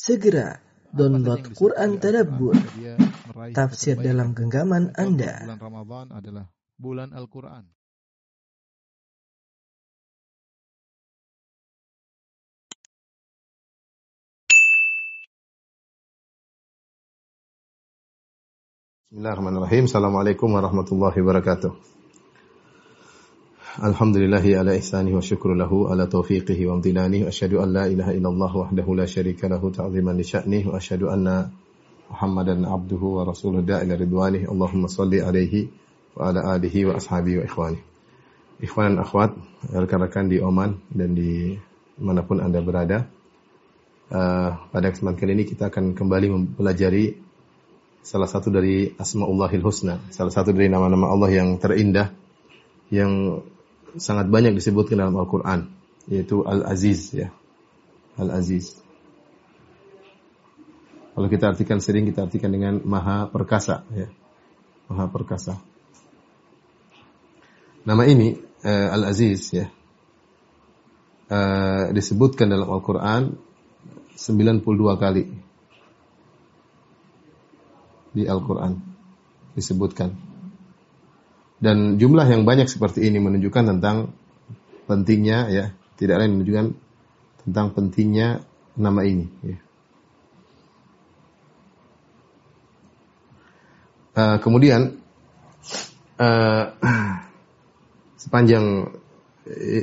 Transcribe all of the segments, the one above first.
Segera download Quran Tadabbur, tafsir dalam genggaman Anda. Bulan Ramadan adalah bulan Al-Quran. Bismillahirrahmanirrahim. Assalamualaikum warahmatullahi wabarakatuh. Alhamdulillahi ala ihsanihi wa syukru lahu ala taufiqihi wa amtinanihi. Asyhadu an la ilaha illallah wahdahu la syarika lahu ta'ziman li sya'nihi. Wa asyhadu anna Muhammadan abduhu wa rasuluhu da'ila ridwanihi. Allahumma salli alaihi wa ala alihi wa ashabihi wa ikhwanihi. Ikhwan dan akhwat, rekan-rekan di Oman dan di manapun Anda berada, pada kesempatan kali ini kita akan kembali mempelajari salah satu dari Asmaullahil Husna, salah satu dari nama-nama Allah yang terindah, yang sangat banyak disebutkan dalam Al-Quran, yaitu Al-Aziz, ya, Al-Aziz. Kalau kita artikan, sering kita artikan dengan Maha Perkasa, ya, Maha Perkasa. Nama ini Al-Aziz, ya, disebutkan dalam Al-Quran 92 kali. Di Al-Quran disebutkan. Dan jumlah yang banyak seperti ini menunjukkan tentang pentingnya, ya, tidak lain menunjukkan tentang pentingnya nama ini, ya. Kemudian sepanjang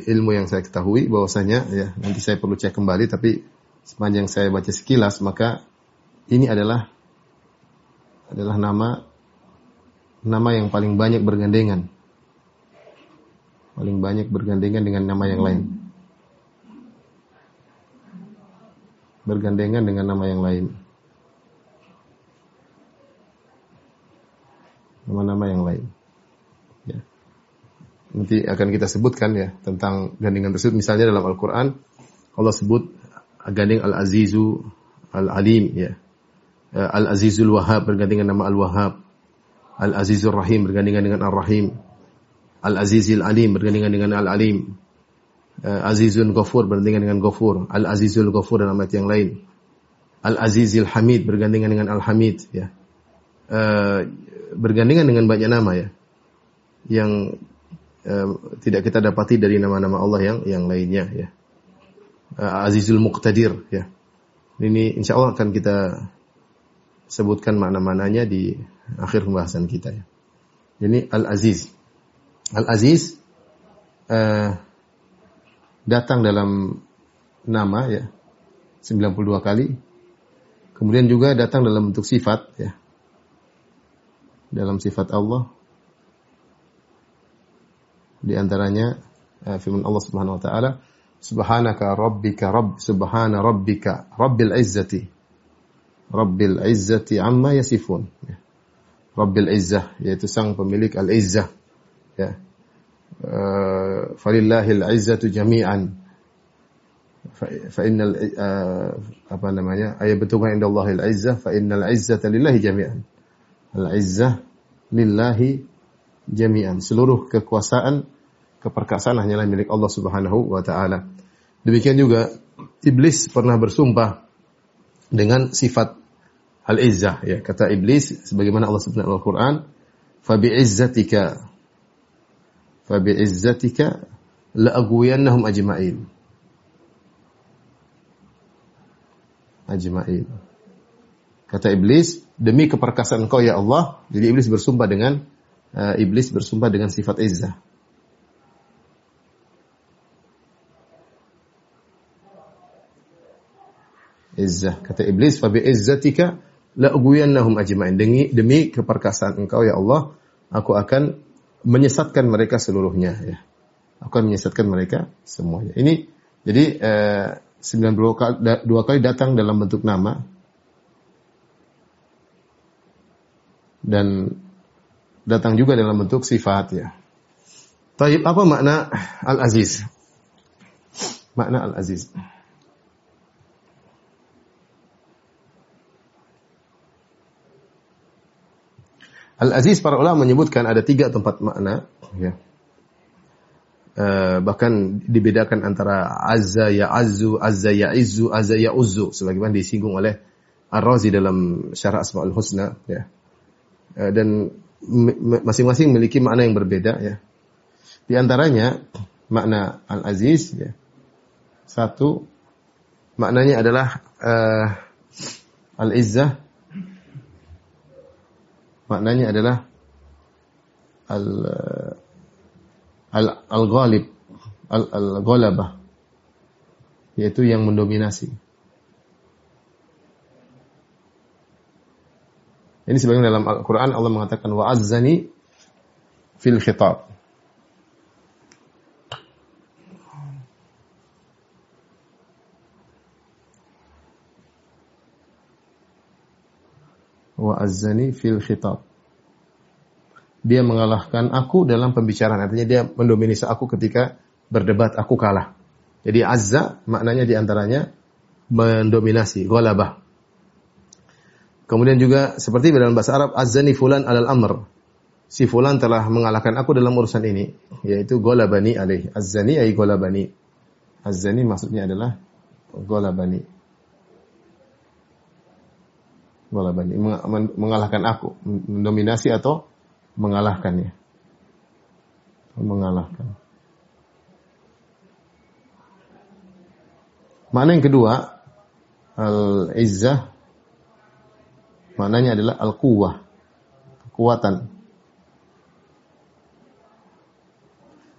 ilmu yang saya ketahui bahwasanya, ya, nanti saya perlu cek kembali, tapi sepanjang saya baca sekilas maka ini adalah nama yang paling banyak bergandengan. Paling banyak bergandengan dengan nama yang lain. Bergandengan dengan nama yang lain. Nama-nama yang lain. Ya. Nanti akan kita sebutkan, ya, tentang gandengan tersebut. Misalnya dalam Al-Qur'an Allah sebut gandeng Al-Azizu Al-Alim, ya. Al-Azizul Wahab bergandengan nama Al-Wahab. Al-Azizul Rahim bergandengan dengan Al-Rahim. Al-Azizil Alim bergandengan dengan Al-Alim. Azizun Ghafur bergandengan dengan Ghafur. Al-Azizul Ghaffar dan nama yang lain. Al-Azizil Hamid bergandengan dengan Al-Hamid, ya. Bergandengan dengan banyak nama, ya, yang tidak kita dapati dari nama-nama Allah yang lainnya, ya. Azizul Muqtadir, ya. Ini insya Allah akan kita sebutkan makna-maknanya di akhir pembahasan kita, ya. Ini Al-Aziz. Al-Aziz datang dalam nama, ya, 92 kali. Kemudian juga datang dalam bentuk sifat, ya. Dalam sifat Allah. Di antaranya firman Allah Subhanahu wa taala, subhana rabbika rabbil izzati. Rabbil Izzati amma yasifun, ya. Rabbil Izzah, yaitu sang pemilik Al-Izzah, ya. Falillahil Izzatu jami'an fa innal apa namanya ayabtuha indallahil Izzah fa innal Izzata lillahi jami'an. Al-Izzah lillahi jami'an, seluruh kekuasaan, keperkasaan hanyalah milik Allah Subhanahu wa taala. Demikian juga iblis pernah bersumpah dengan sifat Al-Izzah, ya. Kata iblis sebagaimana Allah sebutkan dalam Al-Qur'an, fa bi izzatika la aghwiyannahum ajma'in. Kata iblis, demi keperkasaan Engkau, ya Allah. Jadi iblis bersumpah dengan sifat Izzah. Izzah. Kata iblis, fa bi izzatika la ughwiyannahum ajma'in. Demi keperkasaan Engkau, ya Allah, aku akan menyesatkan mereka seluruhnya, ya. Aku akan menyesatkan mereka semuanya. Ini jadi 92 kali datang dalam bentuk nama dan datang juga dalam bentuk sifat, ya. Taib, apa makna Al-Aziz? Makna Al-Aziz. Al-Aziz, para ulama menyebutkan ada 3 tempat makna, ya. bahkan dibedakan antara Azza ya Azzu, Azza ya Izzu, Azza ya Uzzu, sebagaimana disinggung oleh Ar-Razi dalam Syarah Asmaul Husna, ya. Dan masing-masing memiliki makna yang berbeda, ya. Di antaranya makna Al-Aziz, ya. Satu maknanya adalah Al-Izzah. Maknanya adalah Al-Ghalib, Al-Ghalabah, yaitu yang mendominasi. Ini sebagaimana dalam Al-Quran Allah mengatakan wa azzani fil khitab. Wa azzani fil khitab. Dia mengalahkan aku dalam pembicaraan. Artinya dia mendominasi aku ketika berdebat, aku kalah. Jadi azza maknanya diantaranya mendominasi, ghalabah. Kemudian juga seperti dalam bahasa Arab, azzani fulan alal amr. Si fulan telah mengalahkan aku dalam urusan ini, yaitu ghalabani alaih. Azzani ay ghalabani. Azzani maksudnya adalah ghalabani. Ghalabani mengalahkan aku, mendominasi atau mengalahkannya. Mengalahkan. Makna yang kedua, al-izzah maknanya adalah al-quwwah, kekuatan.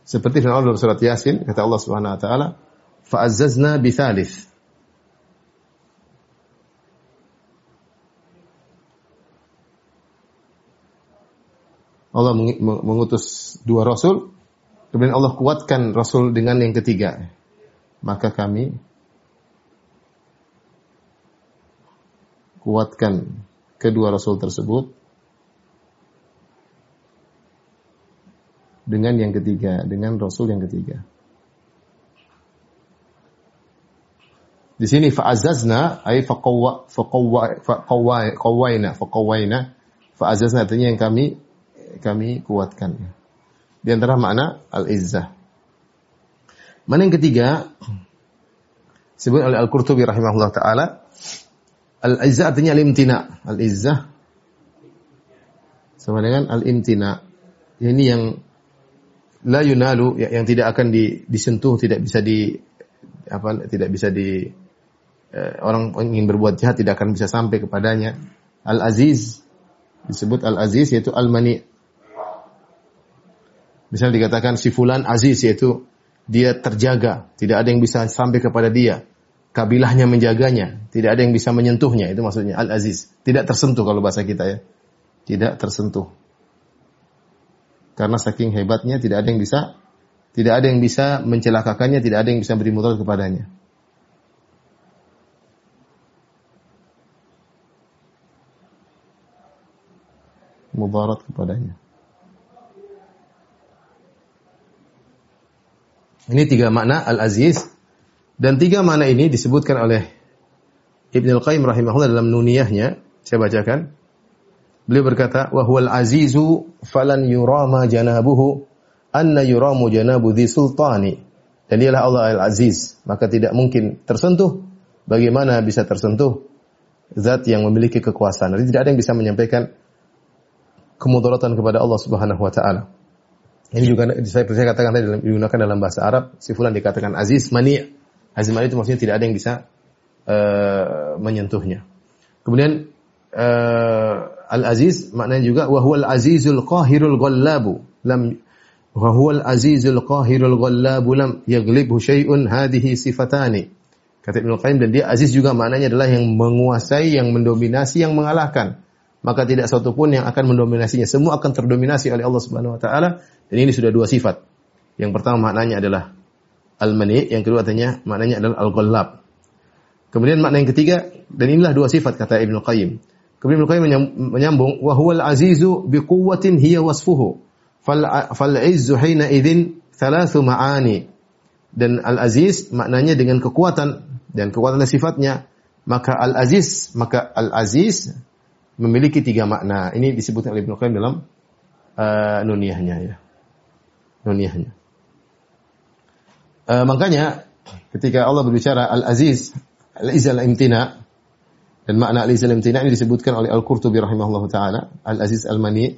Seperti firman Allah dalam surat Yasin, kata Allah Subhanahu wa taala, fa'azzazna bi thalith. Allah mengutus dua rasul, kemudian Allah kuatkan rasul dengan yang ketiga. Maka kami kuatkan kedua rasul tersebut dengan yang ketiga, dengan rasul yang ketiga. Di sini fa'azazna ay faqawwaina, fa'azazna artinya yang kami kuatkan. Di antara makna al-izzah. Makna yang ketiga disebutkan oleh Al-Qurtubi rahimahullah taala, al-izzah artinya al-imtina. Al-izzah sama dengan al-imtina. Ini yang la yunalu, yang tidak akan disentuh, orang ingin berbuat jahat tidak akan bisa sampai kepadanya. Al-Aziz disebut al-Aziz yaitu al-mani. Misalnya dikatakan si fulan aziz, yaitu dia terjaga, tidak ada yang bisa sampai kepada dia. Kabilahnya menjaganya, tidak ada yang bisa menyentuhnya, itu maksudnya al-aziz. Tidak tersentuh kalau bahasa kita, ya. Tidak tersentuh. Karena saking hebatnya tidak ada yang bisa mencelakakannya, tidak ada yang bisa beri mudarat kepadanya. Mudarat kepadanya. Ini tiga makna al-aziz. Dan tiga makna ini disebutkan oleh Ibn Qayyim rahimahullah dalam Nuniyahnya. Saya bacakan. Beliau berkata, wa huwal azizu falan yurama janabuhu anna yuramu janabu dhi sultani. Dan dialah Allah al-aziz, maka tidak mungkin tersentuh. Bagaimana bisa tersentuh zat yang memiliki kekuasaan? Jadi tidak ada yang bisa menyampaikan kemudaratan kepada Allah Subhanahu wa taala. Ini juga saya katakan tadi digunakan dalam bahasa Arab, si fulan dikatakan aziz mani'. Aziz mani' itu maksudnya tidak ada yang bisa menyentuhnya. Kemudian al-aziz maknanya juga wa huwal azizul qahirul ghallabu lam wa huwal azizul qahirul ghallabu lam yaglibhu syai'un hadhihi sifatani. Kata Ibnu Qayyim, dan dia aziz juga maknanya adalah yang menguasai, yang mendominasi, yang mengalahkan. Maka tidak satu pun yang akan mendominasinya. Semua akan terdominasi oleh Allah Subhanahu wa taala. Dan ini sudah dua sifat. Yang pertama maknanya adalah al-mani, yang kedua maknanya adalah al-ghallab. Kemudian makna yang ketiga, dan inilah dua sifat kata Ibnu Qayyim. Kemudian Ibnu Qayyim menyambung, wa huwal azizu bi quwwatin hiya wasfuhu. Fal 'izzu hina idzin thalathu ma'ani. Dan al-aziz maknanya dengan kekuatan, dan kekuatan sifatnya. Maka al-aziz memiliki tiga makna. Ini disebutkan oleh Ibnu Qayyim dalam Nuniyahnya. Makanya ketika Allah berbicara Al-Aziz, Al-Izz al-Imtina, dan makna Al-Izz al-Imtina ini disebutkan oleh Al-Qurtubi rahimahullahu taala, Al-Aziz al-Mani.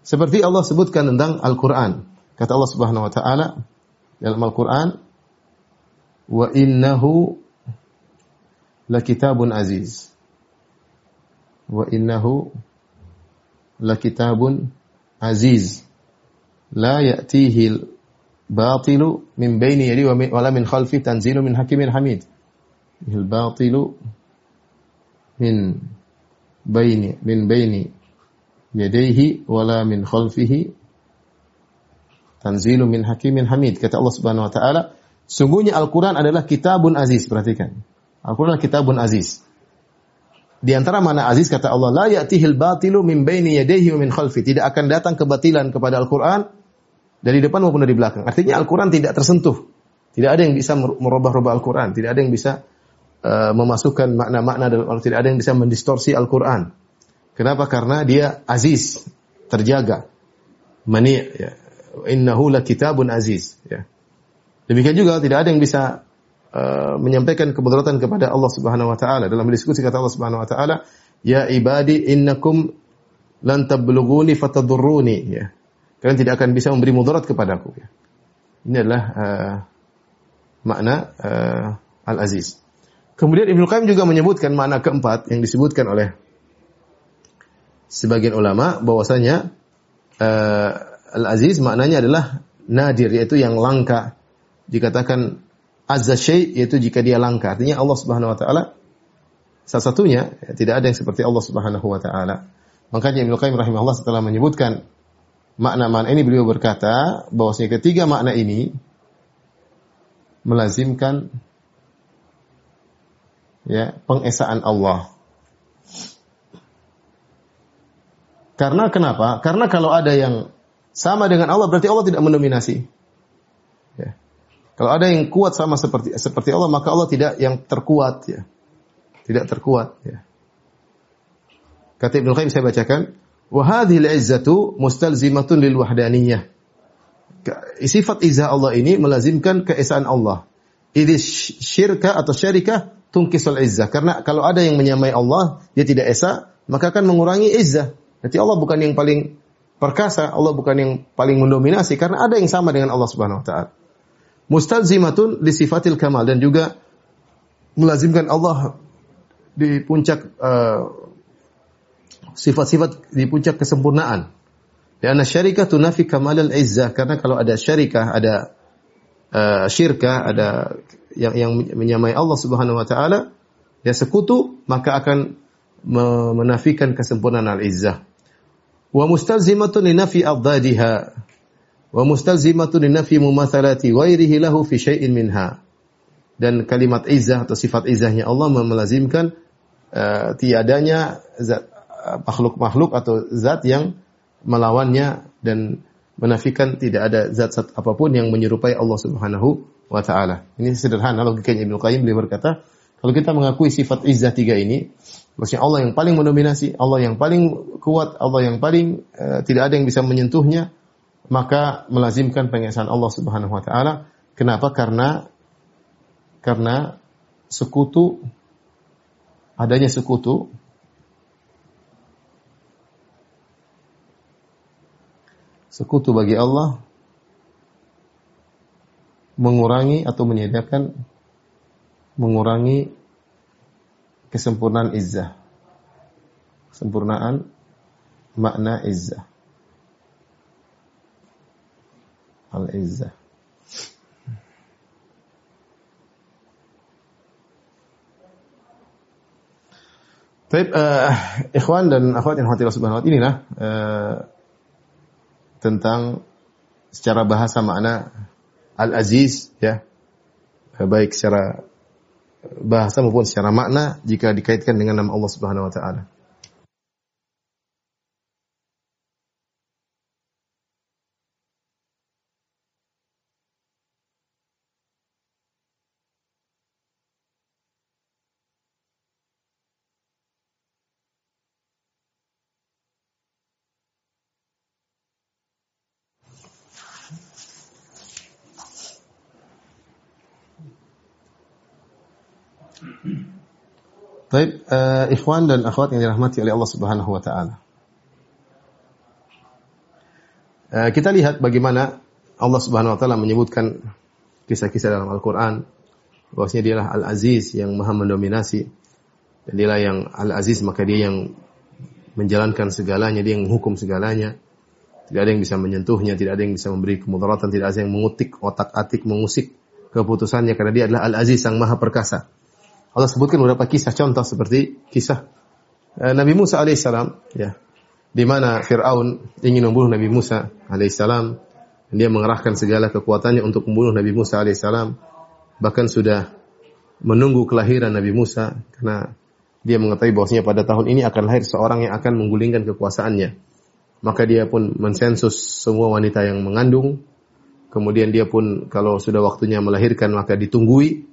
Seperti Allah sebutkan tentang Al-Qur'an. Kata Allah Subhanahu wa taala dalam Al-Qur'an, "Wa innahu lakitabun aziz." Wa innahu lakitabun aziz. La ya'tihil batilu min baini yadi wa la min khalfi tanzilu min hakimin hamid. Il batilu min baini yadayhi wa la min khalfihi tanzilu min hakimin hamid. Kata Allah Subhanahu wa taala, sungguhnya Al-Qur'an adalah kitabun aziz. Perhatikan. Al-Qur'an kitabun aziz. Di antara mana aziz, kata Allah, la ya'tihil batilu min baini yadayhi wa min khalfi. Tidak akan datang kebatilan kepada Al-Qur'an dari depan maupun dari belakang. Artinya Al-Quran tidak tersentuh. Tidak ada yang bisa merubah-rubah Al-Quran. Tidak ada yang bisa memasukkan makna-makna dalam Al-Quran. Tidak ada yang bisa mendistorsi Al-Quran. Kenapa? Karena dia aziz, terjaga. Mani' ya. Innahu lakitabun aziz ya. Demikian juga tidak ada yang bisa menyampaikan kemudaratan kepada Allah Subhanahu wa taala. Dalam diskusi kata Allah Subhanahu wa taala, "Ya ibadi innakum lan tablughuni fatadurruni." Ya. Kalian tidak akan bisa memberi mudarat kepadaku. Ini adalah makna Al-Aziz. Kemudian Ibn Qayyim juga menyebutkan makna keempat yang disebutkan oleh sebagian ulama, bahwasanya Al-Aziz maknanya adalah nadir, yaitu yang langka. Dikatakan azza syai', yaitu jika dia langka. Artinya Allah Subhanahu wa taala satu-satunya, ya, tidak ada yang seperti Allah Subhanahu wa taala. Makanya Ibn Qayyim rahimahullah setelah menyebutkan makna-makna ini, beliau berkata bahwasanya ketiga makna ini melazimkan ya pengesaan Allah. Karena kenapa? Karena kalau ada yang sama dengan Allah berarti Allah tidak mendominasi. Ya. Kalau ada yang kuat sama seperti Allah, maka Allah tidak yang terkuat ya. Tidak terkuat ya. Kata Ibn Qayyim, saya bacakan, wa hadhil izzatu mustalzimatun lil wahdaniyah. Sifat izzah Allah ini melazimkan keesaan Allah. Idz syirka atau syarikah tungkisul izzah. Karena kalau ada yang menyamai Allah, dia tidak esa, maka akan mengurangi izzah. Jadi Allah bukan yang paling perkasa, Allah bukan yang paling mendominasi, karena ada yang sama dengan Allah Subhanahu wa taala. Mustalzimatun li sifatil kamal, dan juga melazimkan Allah di puncak sifat-sifat, di puncak kesempurnaan. Karena syarikah tunafi kamal al-izzah, karena kalau ada syarikah, ada syirkah, ada yang menyamai Allah Subhanahu wa taala, dia sekutu, maka akan menafikan kesempurnaan al-izzah. Wa mustalzimatun li nafi adhadiha wa mustalzimatun li nafi mumatsalati ghairihi lahu fi syai'in minha. Dan kalimat izzah atau sifat izzahnya Allah melazimkan tiadanya zat makhluk-makhluk atau zat yang melawannya, dan menafikan tidak ada zat-zat apapun yang menyerupai Allah Subhanahu wa taala. Ini sederhana logikanya Ibnu Qayyim. Beliau berkata, kalau kita mengakui sifat izzah tiga ini, maksudnya Allah yang paling mendominasi, Allah yang paling kuat, Allah yang paling tidak ada yang bisa menyentuhnya, maka melazimkan pengesaan Allah Subhanahu wa taala. Kenapa? Karena sekutu, adanya sekutu sekutu bagi Allah mengurangi atau mengurangi kesempurnaan izzah. Kesempurnaan makna izzah. Al-izzah. Baik, ikhwan dan akhwat yang khawatir subhanallah, inilah tentang secara bahasa makna Al-Aziz ya, baik secara bahasa maupun secara makna jika dikaitkan dengan nama Allah Subhanahu wa taala. Baik, ikhwan dan akhwat yang dirahmati oleh Allah Subhanahu wa taala. Kita lihat bagaimana Allah Subhanahu wa taala menyebutkan kisah-kisah dalam Al-Qur'an bahwasanya dialah Al-Aziz yang maha mendominasi dan dialah yang Al-Aziz, maka dia yang menjalankan segalanya, dia yang menghukum segalanya. Tidak ada yang bisa menyentuhnya, tidak ada yang bisa memberi kemudaratan, tidak ada yang mengutik, otak-atik, mengusik keputusannya, karena dia adalah Al-Aziz yang maha perkasa. Allah sebutkan beberapa kisah contoh seperti kisah Nabi Musa alaihissalam, ya, di mana Fir'aun ingin membunuh Nabi Musa alaihissalam, dan dia mengerahkan segala kekuatannya untuk membunuh Nabi Musa alaihissalam, bahkan sudah menunggu kelahiran Nabi Musa karena dia mengetahui bahwasanya pada tahun ini akan lahir seorang yang akan menggulingkan kekuasaannya. Maka dia pun mensensus semua wanita yang mengandung, kemudian dia pun kalau sudah waktunya melahirkan maka ditunggui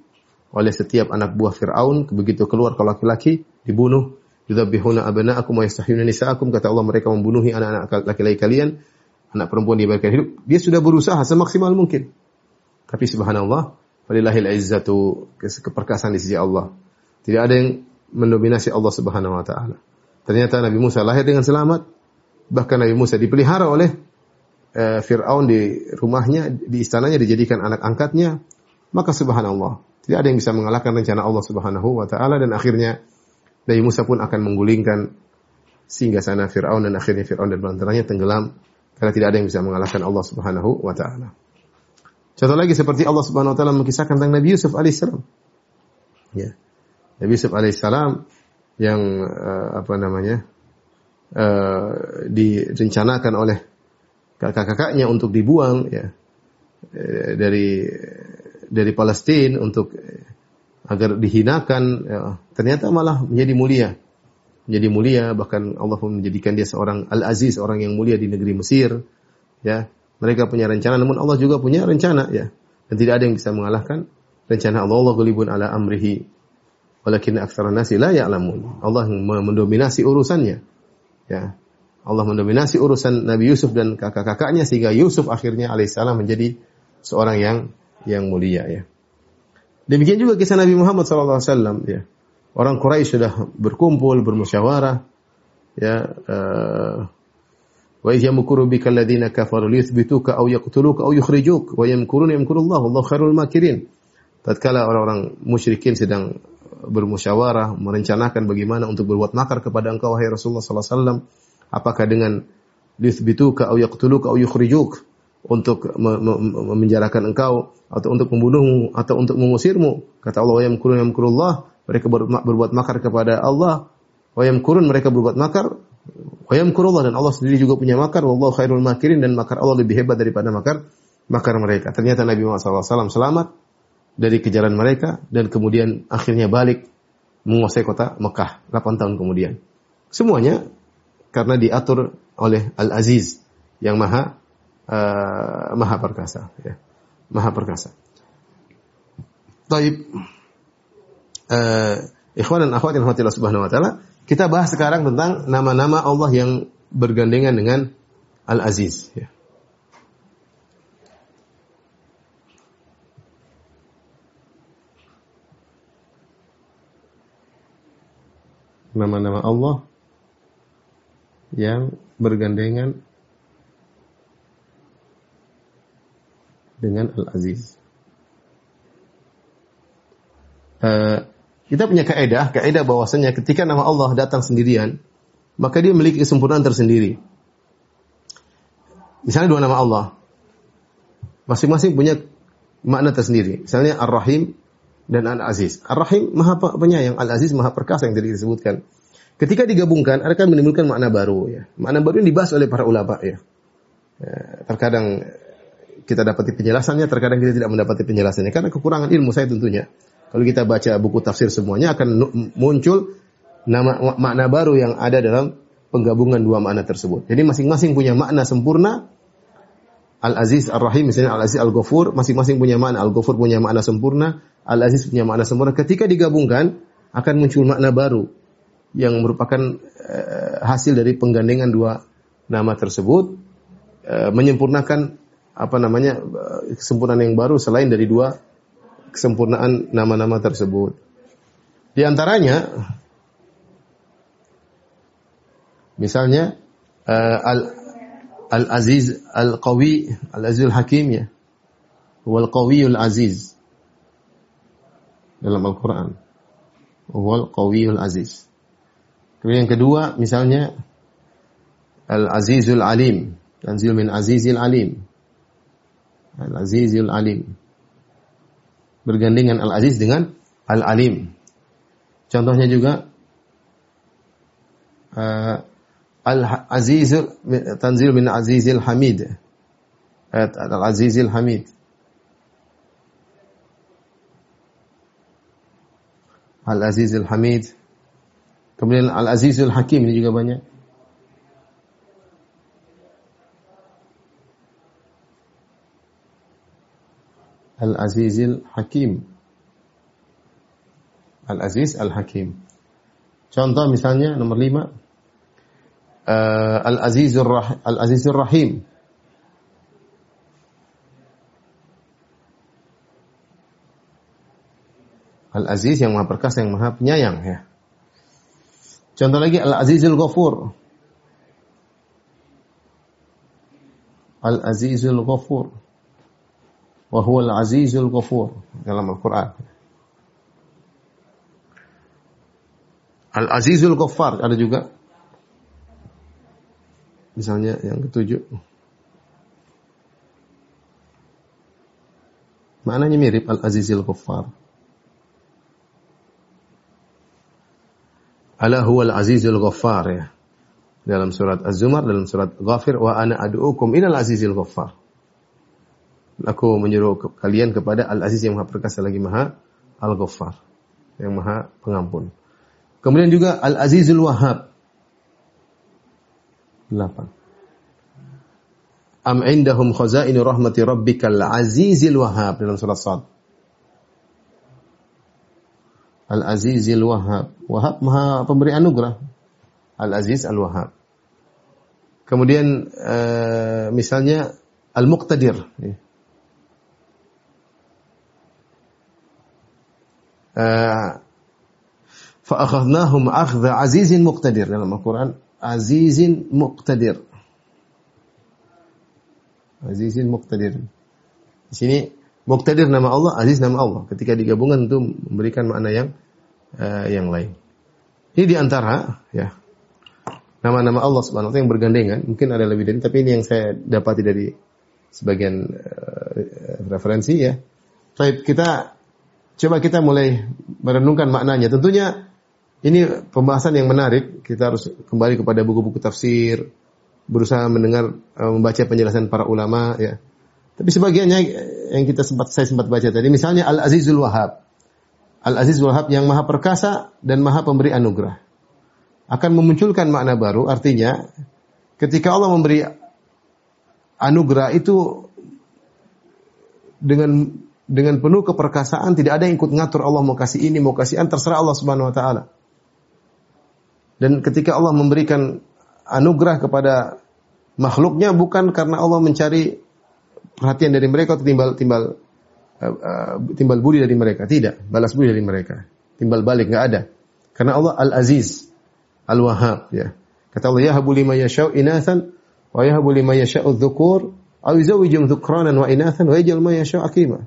oleh setiap anak buah Fir'aun. Begitu keluar kalau laki-laki dibunuh. Yudzabbihuna abna'akum wa yastahyuna nisa'akum, kata Allah mereka membunuhi anak-anak laki-laki kalian, anak perempuan dibiarkan hidup. Dia sudah berusaha semaksimal mungkin, tapi subhanallah, walillahil izzatu, keperkasaan di sisi Allah. Tidak ada yang mendominasi Allah Subhanahu wa taala. Ternyata Nabi Musa lahir dengan selamat, bahkan Nabi Musa dipelihara oleh Fir'aun di rumahnya, di istananya, dijadikan anak angkatnya. Maka subhanallah, tidak ada yang bisa mengalahkan rencana Allah Subhanahu wa taala, dan akhirnya Nabi Musa pun akan menggulingkan singgasana Fir'aun, dan akhirnya Fir'aun dan banteranya tenggelam karena tidak ada yang bisa mengalahkan Allah Subhanahu wa taala. Contoh lagi seperti Allah Subhanahu wa taala mengkisahkan tentang Nabi Yusuf alaihissalam. Ya. Nabi Yusuf alaihissalam yang direncanakan oleh kakak-kakaknya untuk dibuang, ya, dari Palestina untuk agar dihinakan, ya, ternyata malah menjadi mulia, bahkan Allah pun menjadikan dia seorang Al-Aziz, orang yang mulia di negeri Mesir, ya. Mereka punya rencana, namun Allah juga punya rencana, ya, dan tidak ada yang bisa mengalahkan rencana Allah. Allahu ghalibun ala amrihi walakin aktsara nasi la ya'lamun. Allah mendominasi urusannya, ya. Allah mendominasi urusan Nabi Yusuf dan kakak-kakaknya sehingga Yusuf akhirnya alaihissalam menjadi seorang yang mulia, ya. Demikian juga kisah Nabi Muhammad sallallahu alaihi wasallam, ya. Orang Quraisy sudah berkumpul, bermusyawarah, ya, wa yamkuru bikal ladina kafaru liyuthbituka aw yaqtuluka aw yukhrijuk wa yamkuruna yamkurullahu wallahu khairul makirin. Tatkala orang-orang musyrikin sedang bermusyawarah, merencanakan bagaimana untuk berbuat makar kepada engkau wahai Rasulullah sallallahu alaihi wasallam, apakah dengan liyuthbituka aw yaqtuluka aw yukhrijuk, untuk memenjarakan engkau atau untuk membunuhmu atau untuk mengusirmu. Kata Allah, wa yamkuruna yamkurullah, mereka berbuat makar kepada Allah, wa yamkurun, mereka berbuat makar, wayamkurullah, dan Allah sendiri juga punya makar, wallahu khairul makirin, dan makar Allah lebih hebat daripada makar mereka. Ternyata Nabi Muhammad sallallahu alaihi wasallam selamat dari kejaran mereka dan kemudian akhirnya balik menguasai kota Mekah 8 tahun kemudian. Semuanya karena diatur oleh Al-Aziz yang maha perkasa, ya. Maha perkasa. Taib. Ikhwan dan akhwat yang dirahmati Subhanahu wa taala, kita bahas sekarang tentang nama-nama Allah yang bergandengan dengan Al-Aziz. Ya. Nama-nama Allah yang bergandengan dengan Al-Aziz. Kita punya kaedah bahwasanya ketika nama Allah datang sendirian, maka dia memiliki kesempurnaan tersendiri. Misalnya dua nama Allah, masing-masing punya makna tersendiri. Misalnya Ar-Rahim dan Al-Aziz. Ar-Rahim maha penyayang, Al-Aziz maha perkasa yang tadi disebutkan. Ketika digabungkan, akan menimbulkan makna baru. Ya. Makna baru yang dibahas oleh para ulama. Ya. Terkadang kita dapati penjelasannya, terkadang kita tidak mendapati penjelasannya. Karena kekurangan ilmu saya tentunya. Kalau kita baca buku tafsir semuanya akan muncul nama makna baru yang ada dalam penggabungan dua makna tersebut. Jadi masing-masing punya makna sempurna. Al-Aziz Ar-Rahim misalnya Al-Aziz Al-Ghafur, masing-masing punya makna. Al-Ghafur punya makna sempurna, Al-Aziz punya makna sempurna. Ketika digabungkan akan muncul makna baru yang merupakan hasil dari penggandengan dua nama tersebut, menyempurnakan kesempurnaan yang baru selain dari dua kesempurnaan nama-nama tersebut. Di antaranya misalnya Al-Aziz Al-Qawi, Al-Azizul Hakim ya. Al-Qawiyul Aziz. Dalam Al-Qur'an. Al-Qawiyul Aziz. Kemudian yang kedua misalnya Al-Azizul Alim, tanzil min Azizil Alim. Al-Azizul Alim. Bergandengan Al-Aziz dengan Al-Alim. Contohnya juga Al-Azizul tanzil min Azizil Hamid. Al-Azizil Hamid. Al-Azizul Hamid. Kemudian Al-Azizul Hakim ini juga banyak. Al-Azizil Hakim. Al-Aziz Al-Hakim. Contoh misalnya nomor 5. Al-Azizul Rahim. Al-Aziz yang maha perkasa, yang maha penyayang ya. Contoh lagi Al-Azizul Ghafur. Al-Azizul Ghafur. Wa huwa al-azizul ghafur dalam Al-Qur'an. Al-azizul ghaffar ada juga. Misalnya yang ketujuh. Maknanya mirip al-azizul ghaffar. Ala huwa al-azizul ghaffar ya. Dalam surat Az-Zumar, dalam surat Ghafir, wa ana ad'ukum ila al-azizil ghaffar. Aku menyuruh kalian kepada Al-Aziz yang maha perkasa lagi maha Al-Ghaffar, yang maha pengampun. Kemudian juga Al-Azizul Wahab. 8. Am indahum khazainu rahmati rabbikal azizil wahab dalam surah Sad. Al-Azizil Wahab. Wahab maha pemberi anugerah. Al-Aziz Al-Wahab. Kemudian misalnya Al-Muqtadir. Fa akhadnahum akhdha azizin muqtadir dalam Al-Qur'an, azizin muqtadir. Azizin muqtadir. Di sini muqtadir nama Allah, aziz nama Allah. Ketika digabungkan itu memberikan makna yang lain. Ini di antara ya nama-nama Allah Subhanahu wa taala yang bergandengan, mungkin ada lebih dari tapi ini yang saya dapati dari sebagian referensi ya. Baik, kita mulai merenungkan maknanya. Tentunya ini pembahasan yang menarik. Kita harus kembali kepada buku-buku tafsir, berusaha mendengar, membaca penjelasan para ulama, ya. Tapi sebagiannya yang saya sempat baca tadi, misalnya Al-Azizul Wahab, Al-Azizul Wahab yang maha perkasa dan maha pemberi anugerah, akan memunculkan makna baru. Artinya, ketika Allah memberi anugerah itu dengan penuh keperkasaan, tidak ada yang ikut ngatur. Allah mau kasih ini, mau kasih an, terserah Allah Subhanahu wa taala. Dan ketika Allah memberikan anugerah kepada makhluknya bukan karena Allah mencari perhatian dari mereka atau timbal budi dari mereka, tidak, balas budi dari mereka. Timbal balik enggak ada. Karena Allah Al-Aziz Al-Wahhab ya. Kata Allah, yahabu liman yasha'u inatsan wa yahabu liman yasha'u adh-dhukur aw yuzawwijuhum dhukranan wa inatsan wa yaj'alu man yasha'u aqima.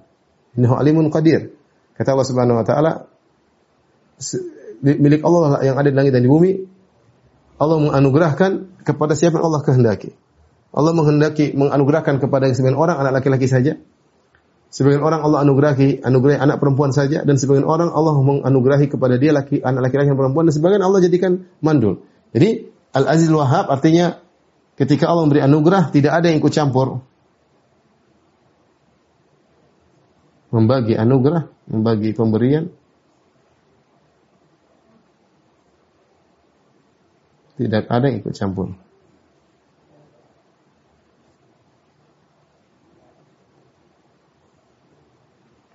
Innahu alimun qadir. Kata Allah Subhanahu wa taala, milik Allah yang ada di langit dan di bumi. Allah menganugerahkan kepada siapa yang Allah kehendaki. Allah menghendaki menganugerahkan kepada sebagian orang anak laki-laki saja. Sebagian orang Allah anugerahi anak perempuan saja, dan sebagian orang Allah menganugerahi kepada dia anak laki-laki dan perempuan, dan sebagian Allah jadikan mandul. Jadi Al-Azizul Wahab artinya ketika Allah memberi anugerah tidak ada yang ikut campur. Membagi anugerah, membagi pemberian, tidak ada yang ikut campur.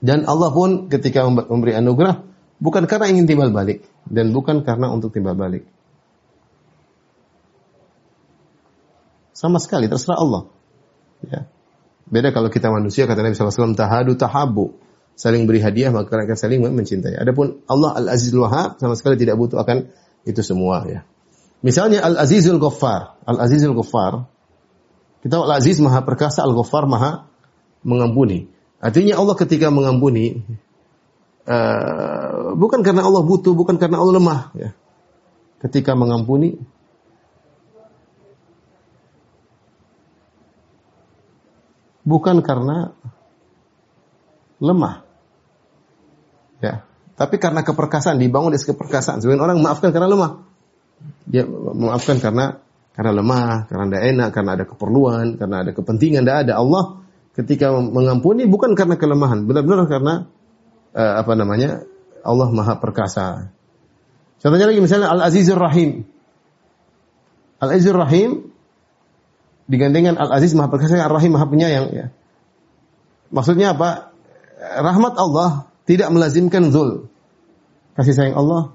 Dan Allah pun ketika memberi anugerah bukan karena ingin timbal balik dan bukan karena untuk timbal balik. Sama sekali terserah Allah. Ya. Beda kalau kita manusia, kata Nabi SAW, tahadu tahabu. saling beri hadiah, maka akan saling mencintai. Adapun Allah Al-Azizul Wahab sama sekali tidak butuh akan itu semua ya. Misalnya Al-Azizul Ghaffar, Al-Azizul Ghaffar. Kita Al-Aziz Maha Perkasa, Al-Ghaffar Maha mengampuni. Artinya Allah ketika mengampuni bukan karena Allah butuh, bukan karena Allah lemah ya. Ketika mengampuni bukan karena lemah. Ya, tapi karena keperkasaan, dibangun dari keperkasaan. Sebagian orang maafkan karena lemah. Dia memaafkan karena lemah, karena tidak enak, karena ada keperluan, karena ada kepentingan, tidak ada. Allah ketika mengampuni bukan karena kelemahan, benar-benar karena Allah Maha Perkasa. Contohnya lagi misalnya Al-Azizul Rahim. Al-Azizul Rahim digandengkan Al-Aziz Maha Perkasa, Ar-Rahim Maha Penyayang ya. Maksudnya apa? Rahmat Allah tidak melazimkan zul. Kasih sayang Allah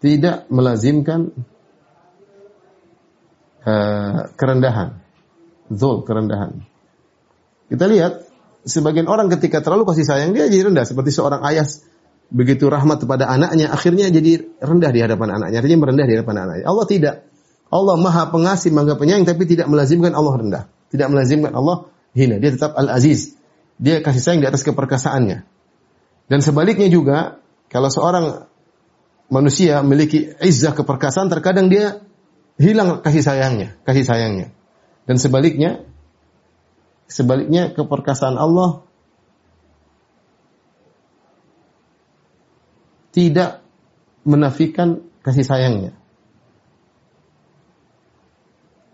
tidak melazimkan kerendahan. Zul, kerendahan. Kita lihat, sebagian orang ketika terlalu kasih sayang, dia jadi rendah. Seperti seorang ayah begitu rahmat kepada anaknya, akhirnya jadi rendah di hadapan anaknya. Artinya merendah di hadapan anaknya. Allah tidak. Allah Maha Pengasih, Maha Penyayang, tapi tidak melazimkan Allah rendah. Tidak melazimkan Allah hina. Dia tetap Al-Aziz. Dia kasih sayang di atas keperkasaannya. Dan sebaliknya juga, kalau seorang manusia memiliki izzah keperkasaan, terkadang dia hilang kasih sayangnya. Dan sebaliknya keperkasaan Allah tidak menafikan kasih sayangnya.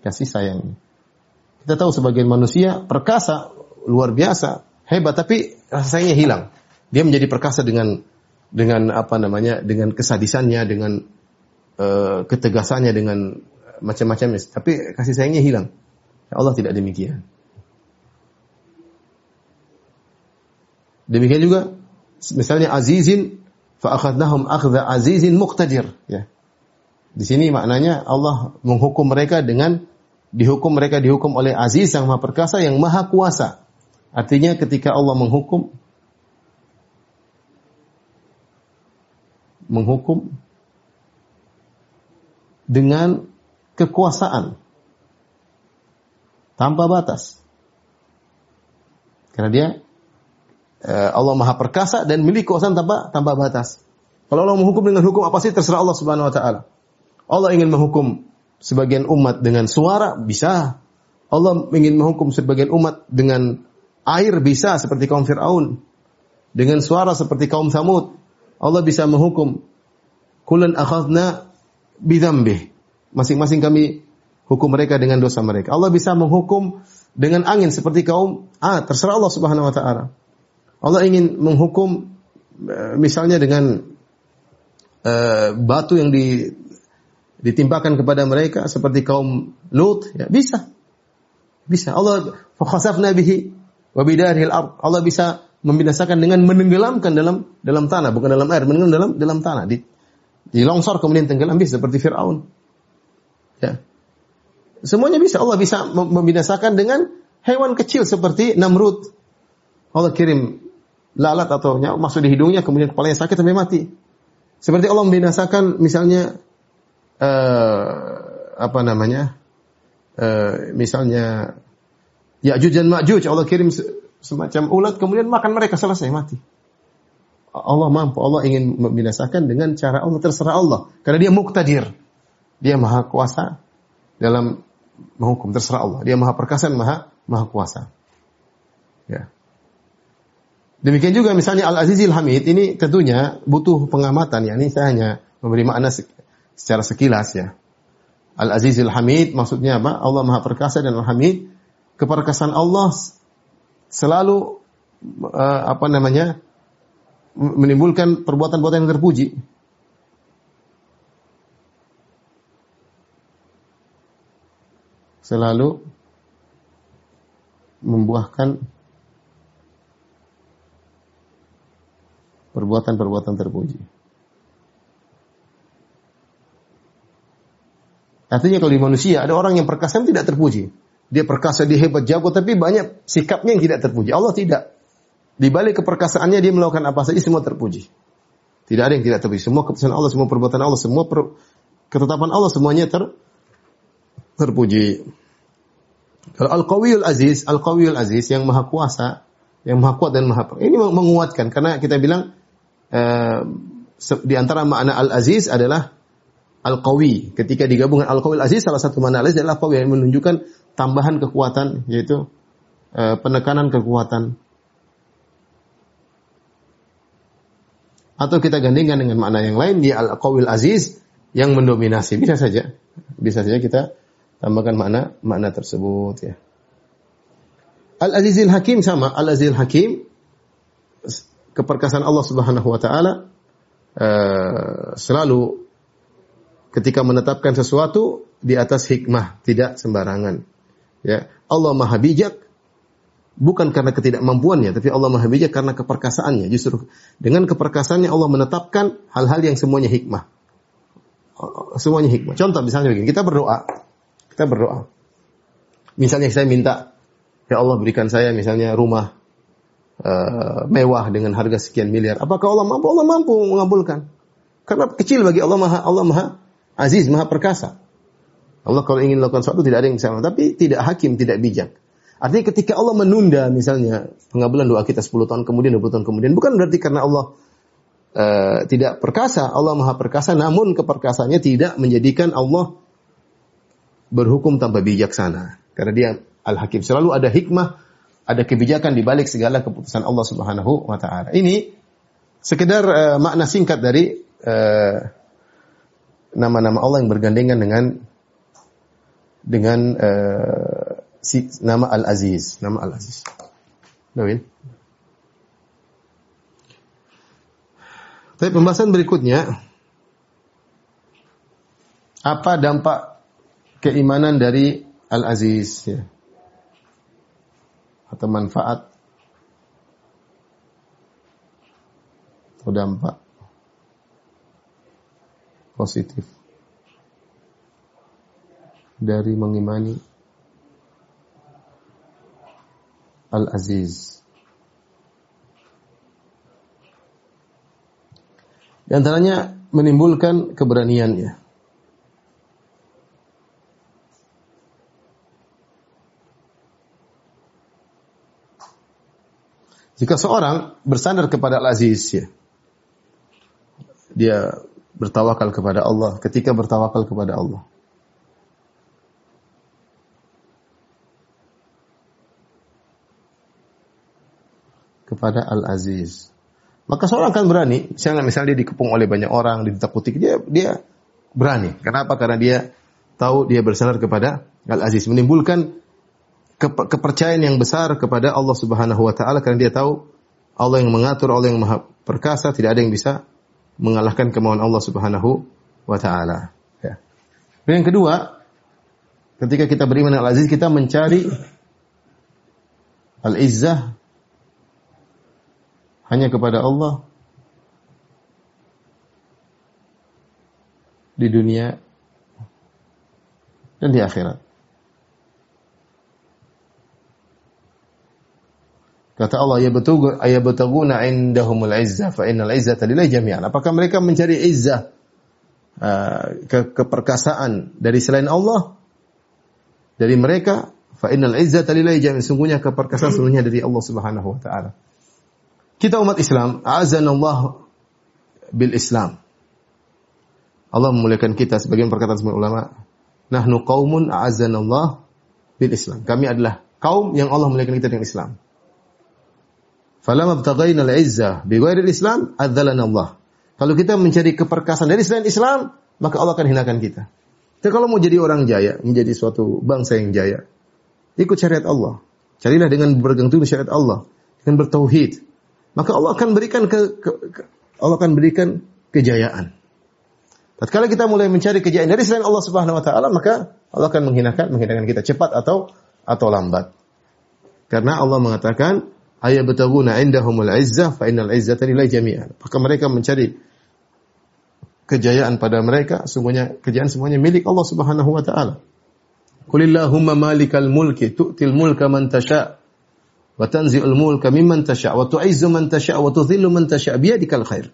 Kita tahu sebagian manusia perkasa, luar biasa, hebat, tapi rasa sayangnya hilang. Dia menjadi perkasa dengan kesadisannya, dengan ketegasannya, dengan macam-macamnya, tapi kasih sayangnya hilang. Allah tidak demikian. Demikian juga misalnya azizin fa akhadnahum akhdha azizin muqtadir ya. Di sini maknanya Allah menghukum mereka dengan dihukum oleh Aziz yang Maha Perkasa, yang Maha Kuasa. Artinya ketika Allah menghukum dengan kekuasaan tanpa batas, karena dia Allah Maha Perkasa dan memiliki kekuasaan tanpa batas. Kalau Allah menghukum dengan hukum apa sih, terserah Allah Subhanahu Wa Taala. Allah ingin menghukum sebagian umat dengan suara, bisa. Allah ingin menghukum sebagian umat dengan air, bisa, seperti kaum Fir'aun. Dengan suara seperti kaum Tsamud. Allah bisa menghukum kullan akhadna bidzambih, masing-masing kami hukum mereka dengan dosa mereka. Allah bisa menghukum dengan angin seperti kaum Ad, terserah Allah Subhanahu Wa Taala. Allah ingin menghukum misalnya dengan batu yang ditimpakan kepada mereka seperti kaum Lut ya, bisa. Allah fakhasafna bihi wa bidarihil ard, Allah bisa membinasakan dengan menenggelamkan dalam tanah, bukan dalam air, menenggelam dalam tanah, di longsor kemudian tenggelam, bisa seperti Fir'aun. Ya. Semuanya bisa. Allah bisa membinasakan dengan hewan kecil seperti Namrud. Allah kirim lalat atau nyamuk masuk di hidungnya, kemudian kepalanya sakit sampai mati. Seperti Allah membinasakan misalnya misalnya Ya'juj dan Ma'juj, Allah kirim semacam ulat, kemudian makan mereka, selesai, mati. Allah mampu, Allah ingin membinasakan dengan cara Allah, terserah Allah. Karena dia Muqtadir. Dia Maha Kuasa dalam menghukum, terserah Allah. Dia Maha Perkasa, Maha Kuasa. Ya. Demikian juga misalnya Al-Azizil Hamid, ini tentunya butuh pengamatan. Ya. Ini saya hanya memberi makna secara sekilas ya. Al-Azizil Hamid maksudnya apa? Allah Maha Perkasa dan Al-Hamid. Keperkasaan Allah selalu menimbulkan perbuatan-perbuatan yang terpuji. Selalu membuahkan perbuatan-perbuatan terpuji. Artinya kalau di manusia ada orang yang perkasa yang tidak terpuji. Dia perkasa, dia hebat, jago, tapi banyak sikapnya yang tidak terpuji. Allah tidak. Di balik keperkasaannya dia melakukan apa saja semua terpuji. Tidak ada yang tidak terpuji. Semua keputusan Allah, semua perbuatan Allah, semua ketetapan Allah semuanya terpuji. Kalau Al-Qawiyul Aziz yang maha kuasa, yang maha kuat dan maha ini menguatkan karena kita bilang di antara makna Al-Aziz adalah Al-Qawi. Ketika digabungkan Al-Qawiyul Aziz, salah satu makna Al-Aziz adalah Qawi yang menunjukkan tambahan kekuatan, yaitu penekanan kekuatan. Atau kita gandingkan dengan makna yang lain, dia Al-Qawil Aziz yang mendominasi. Bisa saja kita tambahkan makna tersebut ya. Al-Azizil Hakim sama, Al-Azizil Hakim keperkasaan Allah Subhanahu wa taala selalu ketika menetapkan sesuatu di atas hikmah, tidak sembarangan. Ya, Allah Maha Bijak. Bukan karena ketidakmampuannya, tapi Allah Maha Bijak karena keperkasaannya. Justru dengan keperkasaannya Allah menetapkan hal-hal yang semuanya hikmah. Semuanya hikmah. Contoh misalnya begini, kita berdoa. Misalnya saya minta, ya Allah berikan saya misalnya rumah mewah dengan harga sekian miliar. Apakah Allah mampu? Allah mampu mengabulkan. Karena kecil bagi Allah Maha Aziz, Maha Perkasa. Allah kalau ingin lakukan sesuatu tidak ada yang bisa, tapi tidak hakim, tidak bijak. Artinya ketika Allah menunda misalnya pengabulan doa kita 10 tahun kemudian, 20 tahun kemudian, bukan berarti karena Allah tidak perkasa. Allah Maha Perkasa, namun keperkasaannya tidak menjadikan Allah berhukum tanpa bijaksana. Karena dia Al-Hakim, selalu ada hikmah, ada kebijakan di balik segala keputusan Allah Subhanahu wa taala. Ini sekedar makna singkat dari nama-nama Allah yang bergandengan dengan nama Al-Aziz. Dawin. Tapi pembahasan berikutnya, apa dampak keimanan dari Al-Aziz ya? Atau manfaat atau dampak positif dari mengimani Al-Aziz. Di antaranya menimbulkan keberaniannya. Jika seorang bersandar kepada Al-Aziz ya, dia bertawakal kepada Allah. Ketika bertawakal kepada Allah, kepada Al-Aziz, maka seorang akan berani. Misalnya dia dikepung oleh banyak orang, ditakuti, dia berani. Kenapa? Karena dia tahu dia bersandar kepada Al-Aziz, menimbulkan kepercayaan yang besar kepada Allah Subhanahu wa taala, karena dia tahu Allah yang mengatur, Allah yang Maha Perkasa, tidak ada yang bisa mengalahkan kemauan Allah Subhanahu wa taala ya. Yang kedua, ketika kita beriman dengan Al-Aziz, kita mencari Al-Izzah hanya kepada Allah di dunia dan di akhirat. Kata Allah, "Ayabtaguna 'indahumul 'izzah fa innal 'izzata lillahi jami'an." Apakah mereka mencari izzah, keperkasaan dari selain Allah? Dari mereka, fa innal 'izzata lillahi jami'an. Sungguhnya keperkasaan seluruhnya dari Allah Subhanahu wa taala. Kita umat Islam, azanallahu bil Islam. Allah memuliakan kita, sebagian perkataan semua ulama, nahnu qaumun azanallahu bil Islam. Kami adalah kaum yang Allah memuliakan kita dengan Islam. Falamma btaghaina al-'izzah bighairi al-Islam adzalana Allah. Kalau kita mencari keperkasaan dari selain Islam, maka Allah akan hinakan kita. Jadi kalau mau jadi orang jaya, menjadi suatu bangsa yang jaya, ikut syariat Allah. Carilah dengan berpegang teguh syariat Allah, dengan bertauhid. Maka Allah akan berikan kejayaan. Tatkala kita mulai mencari kejayaan dari selain Allah Subhanahu wa taala, maka Allah akan menghinakan kita cepat atau lambat. Karena Allah mengatakan, "Ayabtaguna 'indahumul 'izzah fa innal 'izzata lillahi jami'an." Apakah mereka mencari kejayaan pada mereka, sungguhnya kejayaan semuanya milik Allah Subhanahu wa taala. Qulillahumma malikal mulki tu'til mulka man tasha wa tanzi'ul mulka mimman tasha wa tu'izzu man tasha wa tudhillu man tasha biyadikal khair.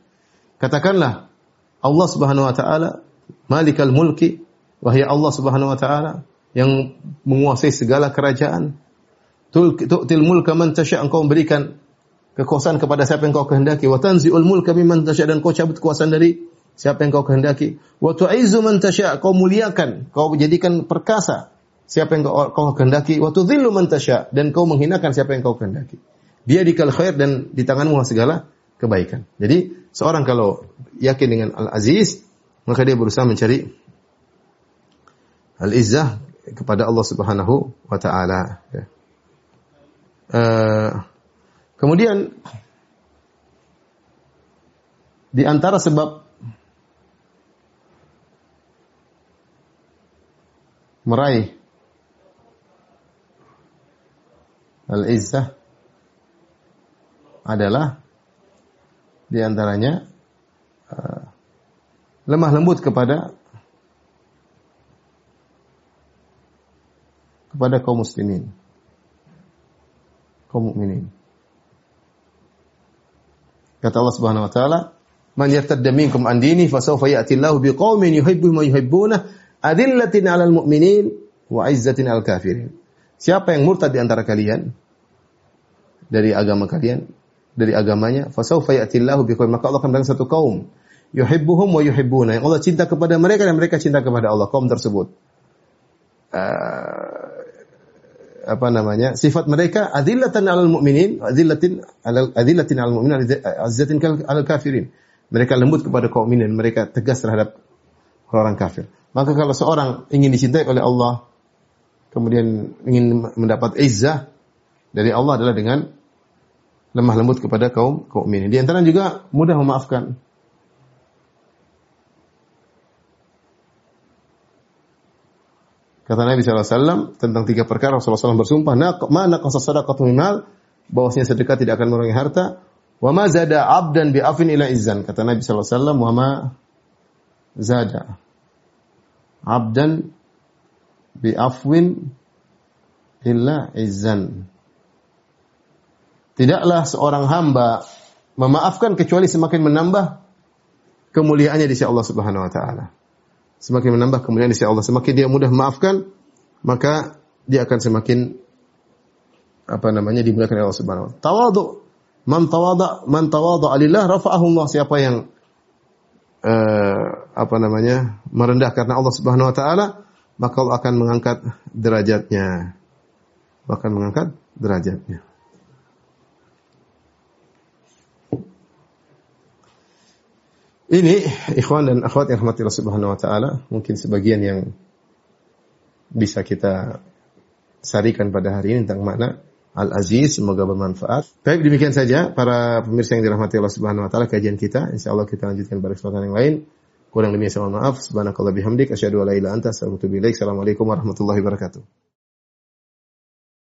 Katakanlah Allah Subhanahu wa taala malikal mulki, wahai Allah Subhanahu wa taala yang menguasai segala kerajaan. Tu'til mulka man tasha, engkau memberikan kekuasaan kepada siapa yang kau kehendaki, wa tanzi'ul mulka mimman tasha, dan kau cabut kekuasaan dari siapa yang kau kehendaki, wa tu'izzu man tasha, kau muliakan, kau jadikan perkasa siapa yang kau kehendaki, wa tudhillu man tasha, dan kau menghinakan siapa yang kau kehendaki. Biyadikal khair, dan di tanganmu segala kebaikan. Jadi seorang kalau yakin dengan Al-Aziz, maka dia berusaha mencari al-izzah kepada Allah Subhanahu wa taala. Kemudian di antara sebab meraih al-izzah adalah diantaranya lemah lembut kepada kaum muslimin, kaum mukminin. Kata Allah Subhanahu wa taala, "Man yartadda minkum an dinihi fasawfa ya'ti Allahu biqaumin yuhibbuhum wa yuhibbunahu adillatin 'alal mu'minin wa 'izzatin 'alal kafirin." Siapa yang murtad di antara kalian dari agama kalian, dari agamanya, fasawfa ya'tillahu biqaum, maka Allah akan datang satu kaum, yuhibbuhum wa yuhibbuna, yang Allah cinta kepada mereka dan mereka cinta kepada Allah. Kaum tersebut sifat mereka adillatan 'alal mu'minin, adillatin 'alal mu'minin, 'izzatin 'alal kafirin. Mereka lembut kepada kaum mukminin, mereka tegas terhadap orang kafir. Maka kalau seorang ingin dicintai oleh Allah, kemudian ingin mendapat izzah dari Allah adalah dengan lemah lembut kepada kaum mukminin. Di antara juga mudah memaafkan. Kata Nabi SAW tentang tiga perkara, Rasulullah SAW bersumpah, "Ma naqasa sadaqatun min mal", bahwasanya sedekah tidak akan mengurangi harta, "wa ma zada 'abdan bi afin ila izzan", kata Nabi SAW, "wa ma zada abdan bi afwin illa izzan", tidaklah seorang hamba memaafkan kecuali semakin menambah kemuliaannya di sisi Allah Subhanahu wa taala. Semakin menambah kemuliaan di sisi Allah, semakin dia mudah memaafkan, maka dia akan semakin dimuliakan oleh Allah Subhanahu wa taala. Tawadhu, man tawadha lillah rafa'ahu Allah, siapa yang merendah karena Allah Subhanahu wa taala, maka Allah akan mengangkat derajatnya. Bahkan mengangkat derajatnya. Ini ikhwan dan akhwat yang rahmati Allah Subhanahu wa taala, mungkin sebagian yang bisa kita sarikan pada hari ini tentang makna Al-Aziz, semoga bermanfaat. Baik, demikian saja para pemirsa yang dirahmati Allah Subhanahu wa taala kajian kita. Insyaallah kita lanjutkan pada kesempatan yang lain. Kurang lebihnya saya mohon maaf. Subhanakallah bihamdik asyhadu alla ilaha illa anta astaghfiruka wa atubu ilaik. Assalamualaikum warahmatullahi wabarakatuh.